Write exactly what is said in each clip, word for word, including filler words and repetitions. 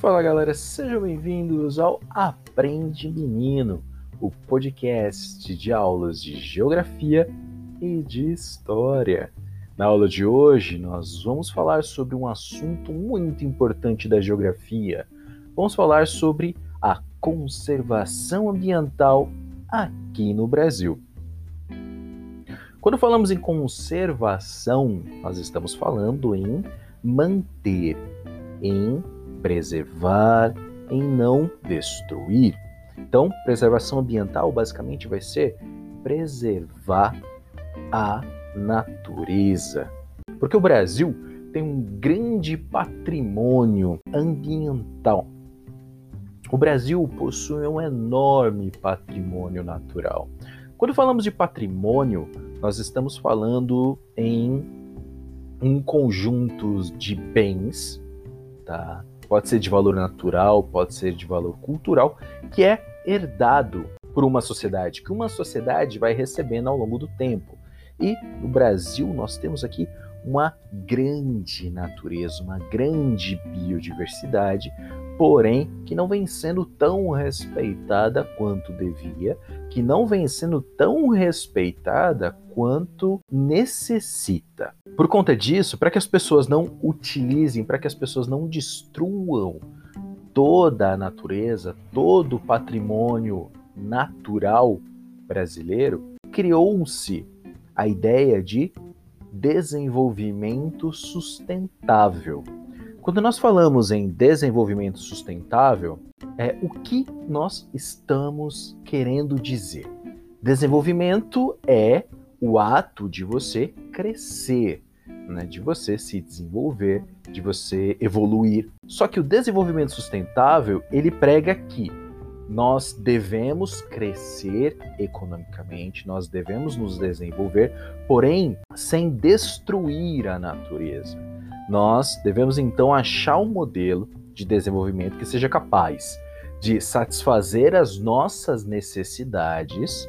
Fala galera, sejam bem-vindos ao Aprende Menino, o podcast de aulas de geografia e de história. Na aula de hoje nós vamos falar sobre um assunto muito importante da geografia. Vamos falar sobre a conservação ambiental aqui no Brasil. Quando falamos em conservação, nós estamos falando em manter, em preservar, em não destruir. Então, preservação ambiental basicamente vai ser preservar a natureza. Porque o Brasil tem um grande patrimônio ambiental. O Brasil possui um enorme patrimônio natural. Quando falamos de patrimônio, nós estamos falando em um conjunto de bens, tá? Pode ser de valor natural, pode ser de valor cultural, que é herdado por uma sociedade, que uma sociedade vai recebendo ao longo do tempo. E no Brasil nós temos aqui uma grande natureza, uma grande biodiversidade, porém que não vem sendo tão respeitada quanto devia, que não vem sendo tão respeitada quanto necessita. Por conta disso, para que as pessoas não utilizem, para que as pessoas não destruam toda a natureza, todo o patrimônio natural brasileiro, criou-se a ideia de desenvolvimento sustentável. Quando nós falamos em desenvolvimento sustentável, é o que nós estamos querendo dizer. Desenvolvimento é o ato de você crescer, né? De você se desenvolver, de você evoluir. Só que o desenvolvimento sustentável, ele prega que nós devemos crescer economicamente, nós devemos nos desenvolver, porém sem destruir a natureza. Nós devemos, então, achar um modelo de desenvolvimento que seja capaz de satisfazer as nossas necessidades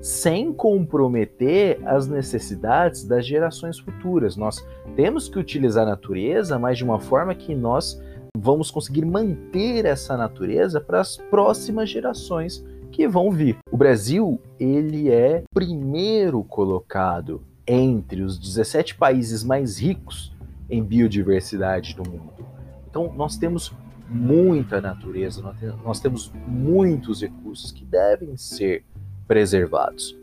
sem comprometer as necessidades das gerações futuras. Nós temos que utilizar a natureza, mas de uma forma que nós vamos conseguir manter essa natureza para as próximas gerações que vão vir. O Brasil, ele é primeiro colocado entre os dezessete países mais ricos em biodiversidade do mundo. Então, nós temos muita natureza, nós temos muitos recursos que devem ser preservados.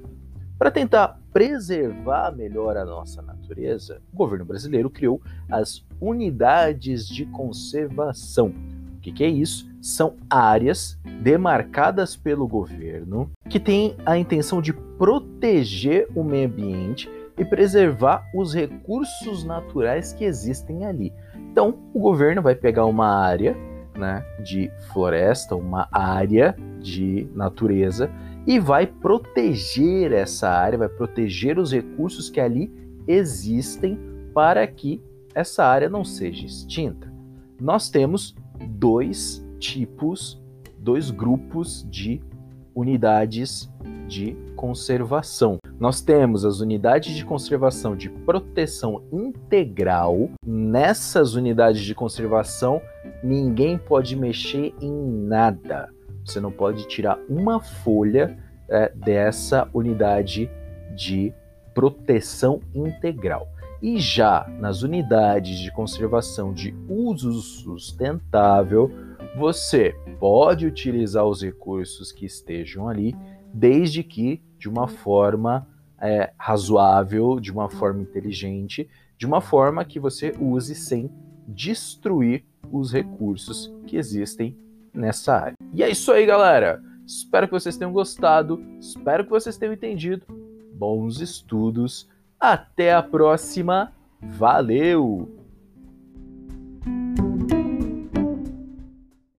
Para tentar preservar melhor a nossa natureza, o governo brasileiro criou as unidades de conservação. O que que é isso? São áreas demarcadas pelo governo que têm a intenção de proteger o meio ambiente e preservar os recursos naturais que existem ali. Então, o governo vai pegar uma área, né, de floresta, uma área de natureza, e vai proteger essa área, vai proteger os recursos que ali existem para que essa área não seja extinta. Nós temos dois tipos, dois grupos de unidades de conservação. Nós temos as unidades de conservação de proteção integral. Nessas unidades de conservação, ninguém pode mexer em nada. Você não pode tirar uma folha é, dessa unidade de proteção integral. E já nas unidades de conservação de uso sustentável, você pode utilizar os recursos que estejam ali, desde que de uma forma é, razoável, de uma forma inteligente, de uma forma que você use sem destruir os recursos que existem nessa área. E é isso aí, galera! Espero que vocês tenham gostado, espero que vocês tenham entendido. Bons estudos, até a próxima, valeu!